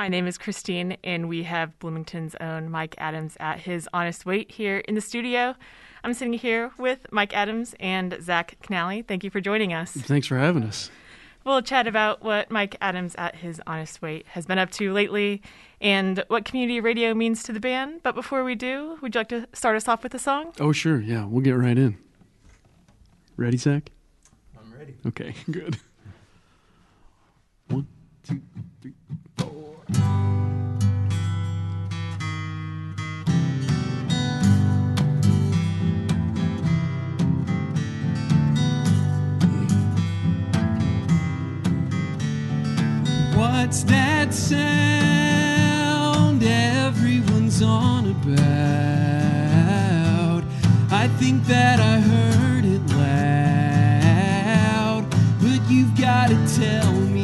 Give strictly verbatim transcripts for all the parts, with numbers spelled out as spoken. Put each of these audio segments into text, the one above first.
My name is Christine, and we have Bloomington's own Mike Adams at His Honest Weight here in the studio. I'm sitting here with Mike Adams and Zac Cannale. Thank you for joining us. Thanks for having us. We'll chat about what Mike Adams at His Honest Weight has been up to lately and what community radio means to the band. But before we do, would you like to start us off with a song? Oh, sure. Yeah, we'll get right in. Ready, Zac? I'm ready. Okay, good. One, two, three, four. What's that sound everyone's on about? I think that I heard it loud, but you've got to tell me.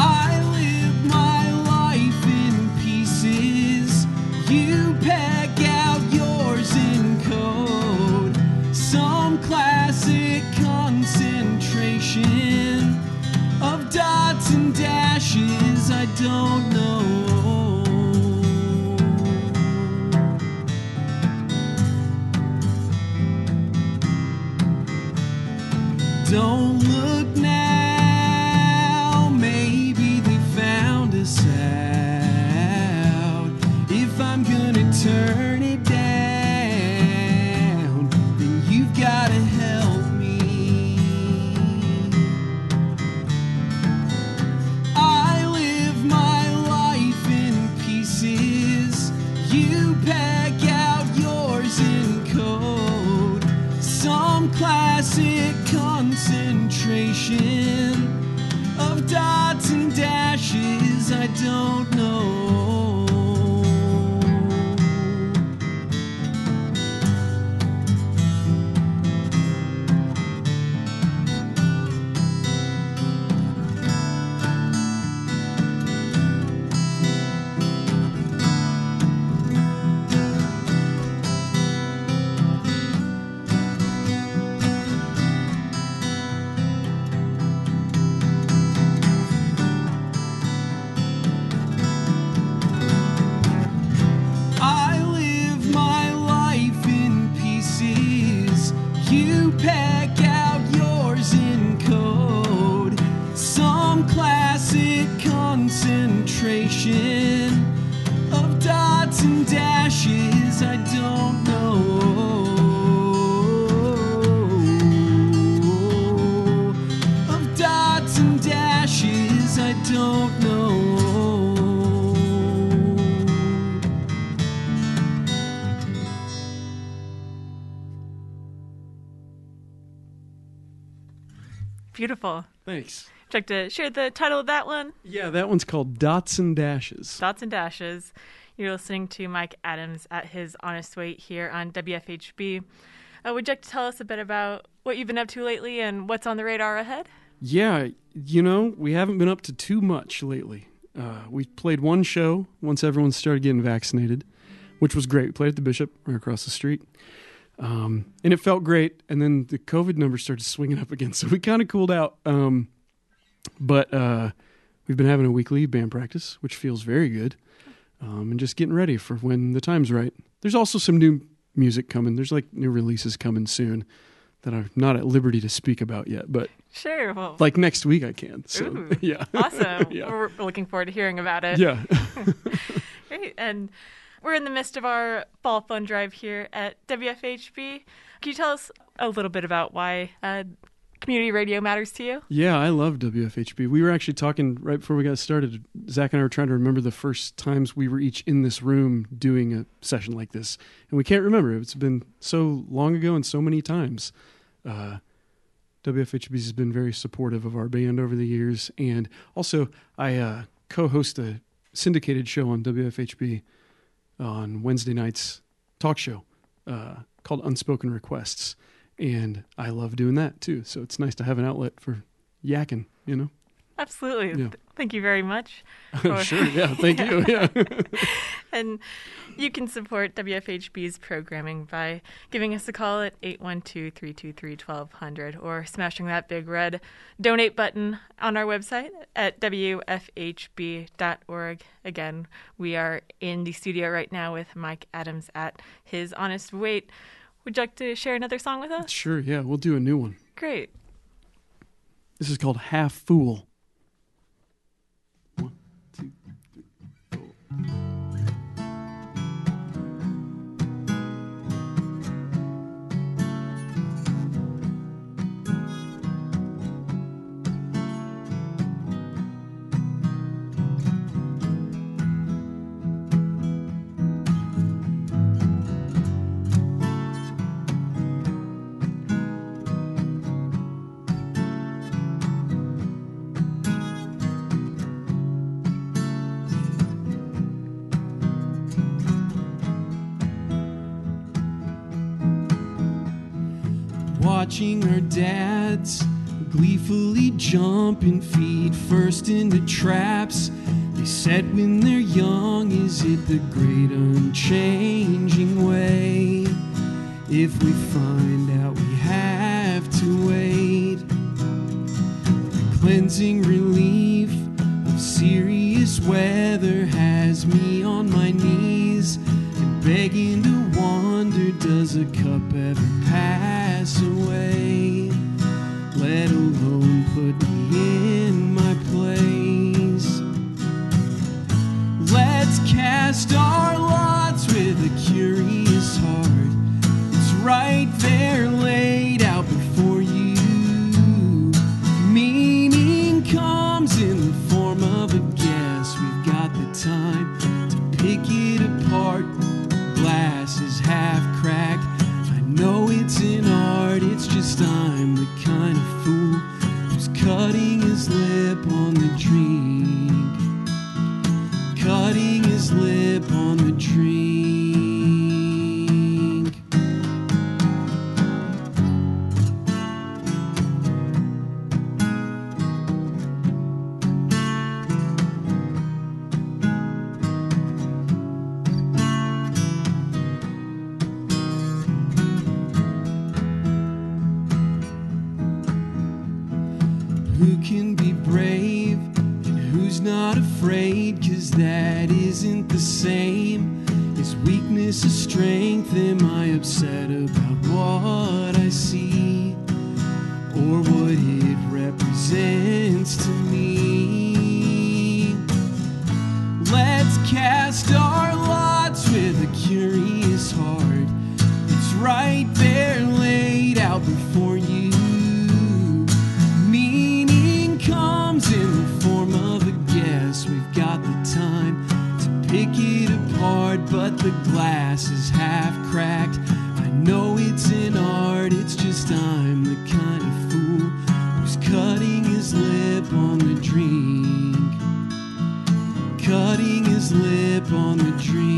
I live my life in pieces. You pack out yours in code. Some classic concentration of dots and dashes I don't know. Don't look now, maybe they found us out. If I'm gonna turn it down, then you've gotta help. Classic concentration of dots and dashes I don't know. Of dots and dashes I don't know. Of dots and dashes I don't know. Beautiful. Thanks. Would you like to share the title of that one? Yeah, that one's called Datsun Dashes. Datsun Dashes. You're listening to Mike Adams at His Honest Weight here on W F H B. Uh, would you like to tell us a bit about what you've been up to lately and what's on the radar ahead? Yeah, you know, we haven't been up to too much lately. Uh, we played one show once everyone started getting vaccinated, which was great. We played at the Bishop right across the street. Um, and it felt great. And then the COVID numbers started swinging up again, so we kind of cooled out. Um But uh, we've been having a weekly band practice, which feels very good, um, and just getting ready for when the time's right. There's also some new music coming. There's like new releases coming soon that I'm not at liberty to speak about yet, but sure, well, like next week I can. So ooh, yeah, awesome. Yeah. We're looking forward to hearing about it. Yeah, great. And we're in the midst of our fall fun drive here at W F H B. Can you tell us a little bit about why? Uh, Community radio matters to you? Yeah, I love W F H B. We were actually talking right before we got started. Zac and I were trying to remember the first times we were each in this room doing a session like this. And we can't remember. It's been so long ago and so many times. Uh, W F H B has been very supportive of our band over the years. And also, I uh, co-host a syndicated show on W F H B on Wednesday nights, talk show uh, called Unspoken Requests. And I love doing that, too. So it's nice to have an outlet for yakking, you know? Absolutely. Yeah. Thank you very much. For... sure. Yeah. Thank you. Yeah. And you can support W F H B's programming by giving us a call at eight one two, three two three, one two zero zero or smashing that big red donate button on our website at W F H B dot org. Again, we are in the studio right now with Mike Adams at His Honest Weight. Would you like to share another song with us? Sure. Yeah. We'll do a new one. Great. This is called Half Fool. One, two, three, four. Watching her dads gleefully jumping feet first into traps they set when they're young. Is it the great unchanging way? If we find out we have to wait, the cleansing relief of serious weather has me on my knees and begging to wonder, does a cup ever pass away, let alone put me in my place? Let's cast our lots with a curious heart. It's right there laid out before you. Meaning comes in the form of a guess. We've got the time to pick it apart. Glass is half cracked. No, it's an art, it's just I'm the kind of fool who's cutting his lip on the drink. Cutting his lip on the drink. That isn't the same. Is weakness a strength? Am I upset about what I see or what it represents to me? Let's cast our lots with a curious heart. It's right there laid out before you. Meaning comes in the form of a guess. We've got the time to pick it apart, but the glass is half cracked. I know it's an art, it's just I'm the kind of fool who's cutting his lip on the drink. Cutting his lip on the drink.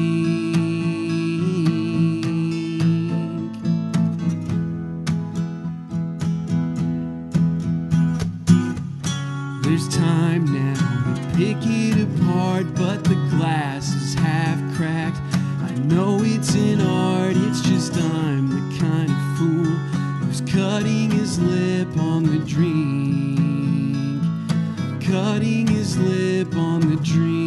Pick it apart, but the glass is half cracked. I know it's an art, it's just I'm the kind of fool who's cutting his lip on the drink. Cutting his lip on the drink.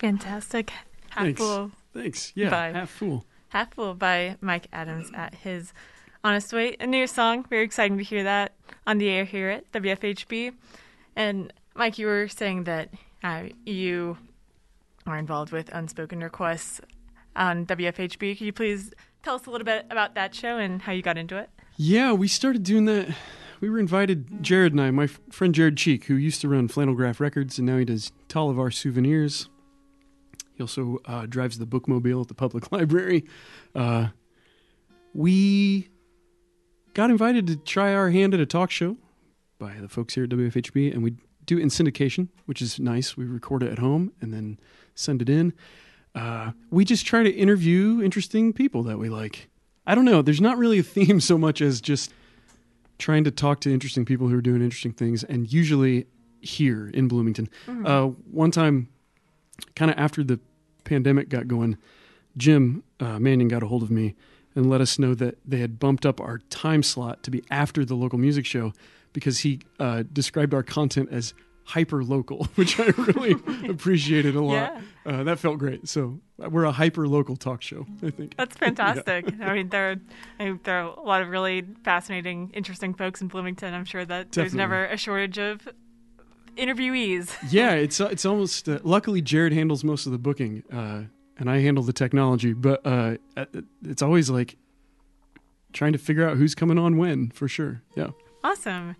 Fantastic. Half Thanks. Fool. Thanks. Yeah. Bye. Half Fool. Half Fool by Mike Adams at His Honest Weight. A new song. Very exciting to hear that on the air here at W F H B. And Mike, you were saying that uh, you are involved with Unspoken Requests on W F H B. Could you please tell us a little bit about that show and how you got into it? Yeah, we started doing that. We were invited, Jared and I, my f- friend Jared Cheek, who used to run Flannel Graph Records, and now he does Talivar Souvenirs. He also uh, drives the bookmobile at the public library. Uh, we got invited to try our hand at a talk show by the folks here at W F H B, and we do it in syndication, which is nice. We record it at home and then send it in. Uh, we just try to interview interesting people that we like. I don't know. There's not really a theme so much as just trying to talk to interesting people who are doing interesting things, and usually here in Bloomington. Mm-hmm. Uh, one time, kind of after the pandemic got going, Jim uh, Mannion got a hold of me and let us know that they had bumped up our time slot to be after the local music show because he uh, described our content as hyper-local, which I really appreciated a lot. Yeah. Uh, that felt great. So we're a hyper-local talk show, I think. That's fantastic. Yeah. I mean, there are, I mean, there are a lot of really fascinating, interesting folks in Bloomington. I'm sure that Definitely. There's never a shortage of interviewees. Yeah, it's it's almost... Uh, luckily, Jared handles most of the booking, uh, and I handle the technology, but uh, it's always like trying to figure out who's coming on when, for sure. Yeah. Awesome.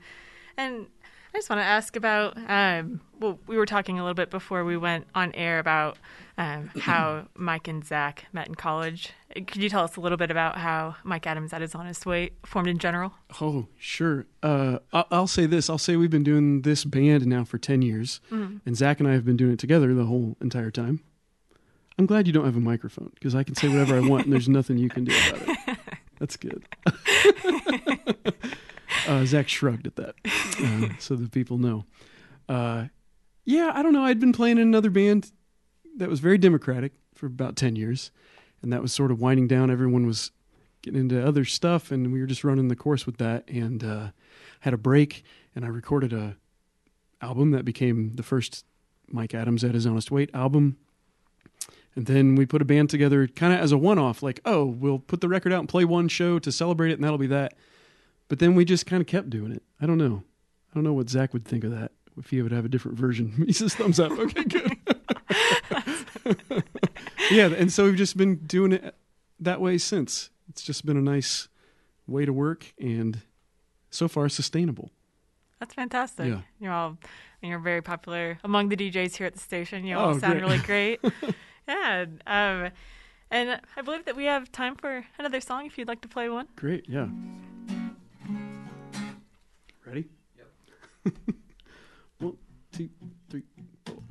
And I just want to ask about, um, well, we were talking a little bit before we went on air about um, how Mike and Zac met in college. Could you tell us a little bit about how Mike Adams at His Honest Weight formed in general? Oh, sure. Uh, I'll say this. I'll say we've been doing this band now for ten years, mm-hmm. and Zac and I have been doing it together the whole entire time. I'm glad you don't have a microphone, because I can say whatever I want, and there's nothing you can do about it. That's good. Uh, Zac shrugged at that, uh, so the people know. Uh, yeah, I don't know. I'd been playing in another band that was very democratic for about ten years, and that was sort of winding down. Everyone was getting into other stuff, and we were just running the course with that, and uh, had a break, and I recorded a album that became the first Mike Adams at His Honest Weight album. And then we put a band together kind of as a one-off, like, oh, we'll put the record out and play one show to celebrate it, and that'll be that. But then we just kind of kept doing it. I don't know. I don't know what Zac would think of that, if he would have a different version. He says thumbs up. Okay, good. Yeah, and so we've just been doing it that way since. It's just been a nice way to work, and so far sustainable. That's fantastic. Yeah. You're all, you're very popular among the D Js here at the station. You all oh, sound great. Really great. Yeah. Um, and I believe that we have time for another song if you'd like to play one. Great, yeah. Ready? Yep. One, two, three, four.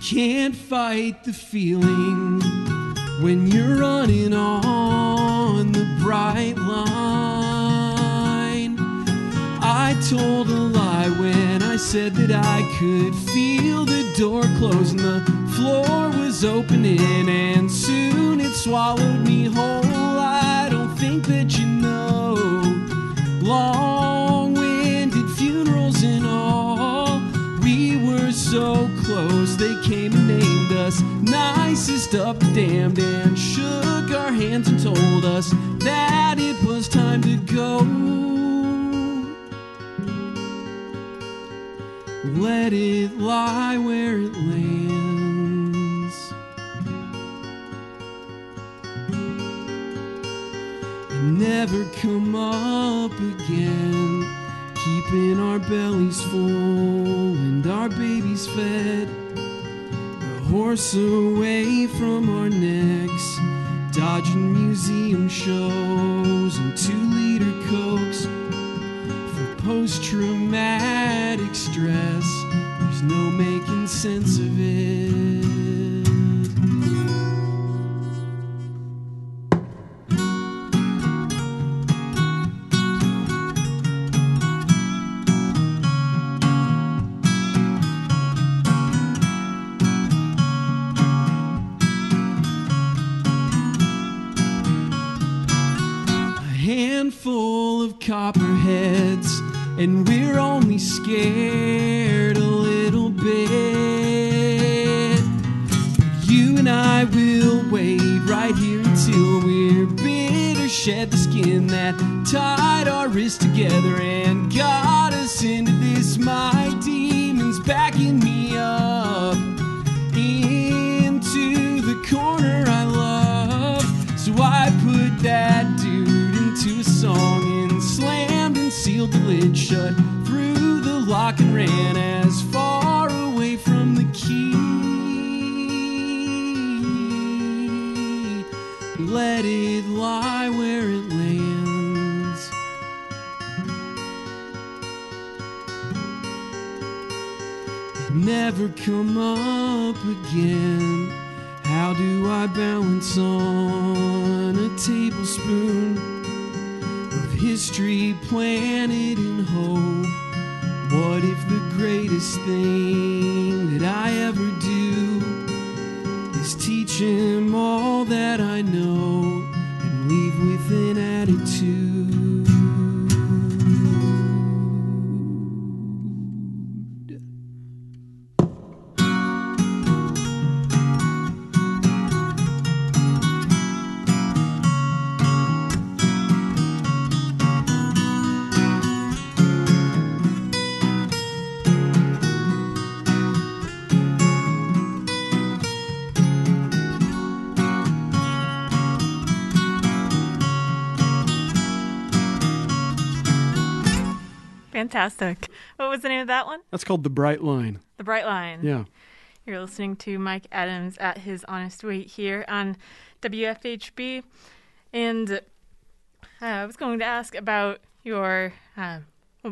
You can't fight the feeling when you're running on the bright line. I told a lie when I said that I could feel the door close and the floor was opening, and soon it swallowed me whole. I don't think that you know, long-winded funerals and all, we were so close. They came and named us nicest up the damned, and shook our hands and told us that it was time to go. Let it lie where it lands. And never come up again. Keeping our bellies full and our babies fed. The horse away from our necks. Dodging museum shows and two-liter Cokes. Post-traumatic stress, there's no making sense of it. handful of copperheads, and we're only scared a little bit. You and I will wait right here until we're bitter, shed the skin that tied our wrists together and got us into this. My demon's backing me up into the corner I love, so I put that dude into a song and slammed and sealed the lid shut, through the lock and ran as far away from the key, let it lie where it lands. Never come up again. How do I balance on a tablespoon of history planted in hope? What if the greatest thing that I ever do is teach him all that I know and leave with an attitude? Fantastic. What was the name of that one? That's called The Bright Line. The Bright Line. Yeah. You're listening to Mike Adams at His Honest Weight here on W F H B. And uh, I was going to ask about your uh,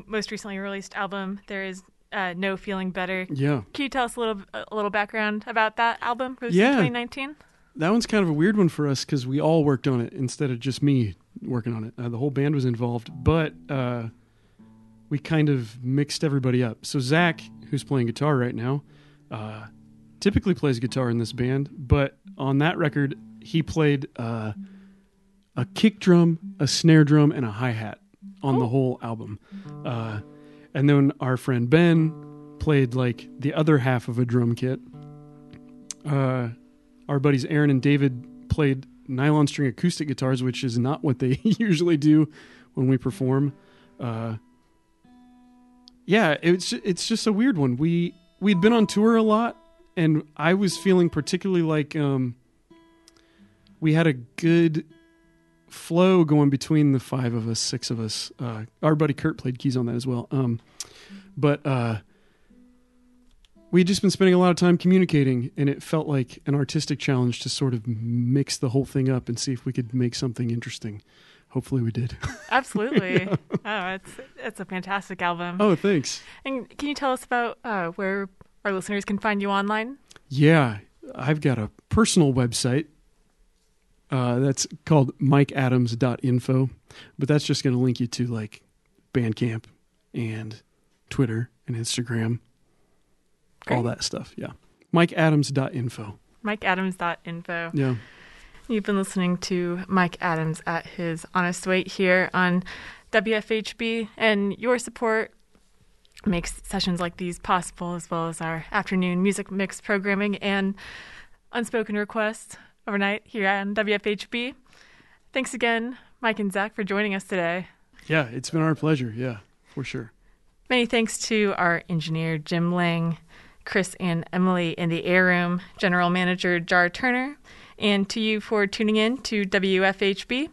most recently released album. There is uh, No Feeling Better. Yeah. Can you tell us a little, a little background about that album? Released yeah. in twenty nineteen? That one's kind of a weird one for us because we all worked on it instead of just me working on it. Uh, the whole band was involved. But... Uh, we kind of mixed everybody up. So Zac, who's playing guitar right now, uh, typically plays guitar in this band, but on that record, he played uh, a kick drum, a snare drum, and a hi-hat on oh. the whole album. Uh, and then our friend Ben played like the other half of a drum kit. Uh, our buddies Aaron and David played nylon string acoustic guitars, which is not what they usually do when we perform. Uh Yeah, it's it's just a weird one. We we'd been on tour a lot, and I was feeling particularly like um, we had a good flow going between the five of us, six of us. Uh, our buddy Kurt played keys on that as well. Um, but uh, we'd just been spending a lot of time communicating, and it felt like an artistic challenge to sort of mix the whole thing up and see if we could make something interesting. Hopefully we did. Absolutely. Yeah. Oh, it's it's a fantastic album. Oh, thanks. And can you tell us about uh, where our listeners can find you online? Yeah, I've got a personal website uh, that's called mike adams dot info, but that's just going to link you to like Bandcamp and Twitter and Instagram, Great. All that stuff. Yeah, mike adams dot info. mike adams dot info. Yeah. You've been listening to Mike Adams at His Honest Weight here on W F H B, and your support makes sessions like these possible, as well as our afternoon music mix programming and unspoken requests overnight here on W F H B. Thanks again, Mike and Zac, for joining us today. Yeah, it's been our pleasure. Yeah, for sure. Many thanks to our engineer, Jim Lang, Chris and Emily in the Air Room, General Manager Jar Turner, and to you for tuning in to W F H B.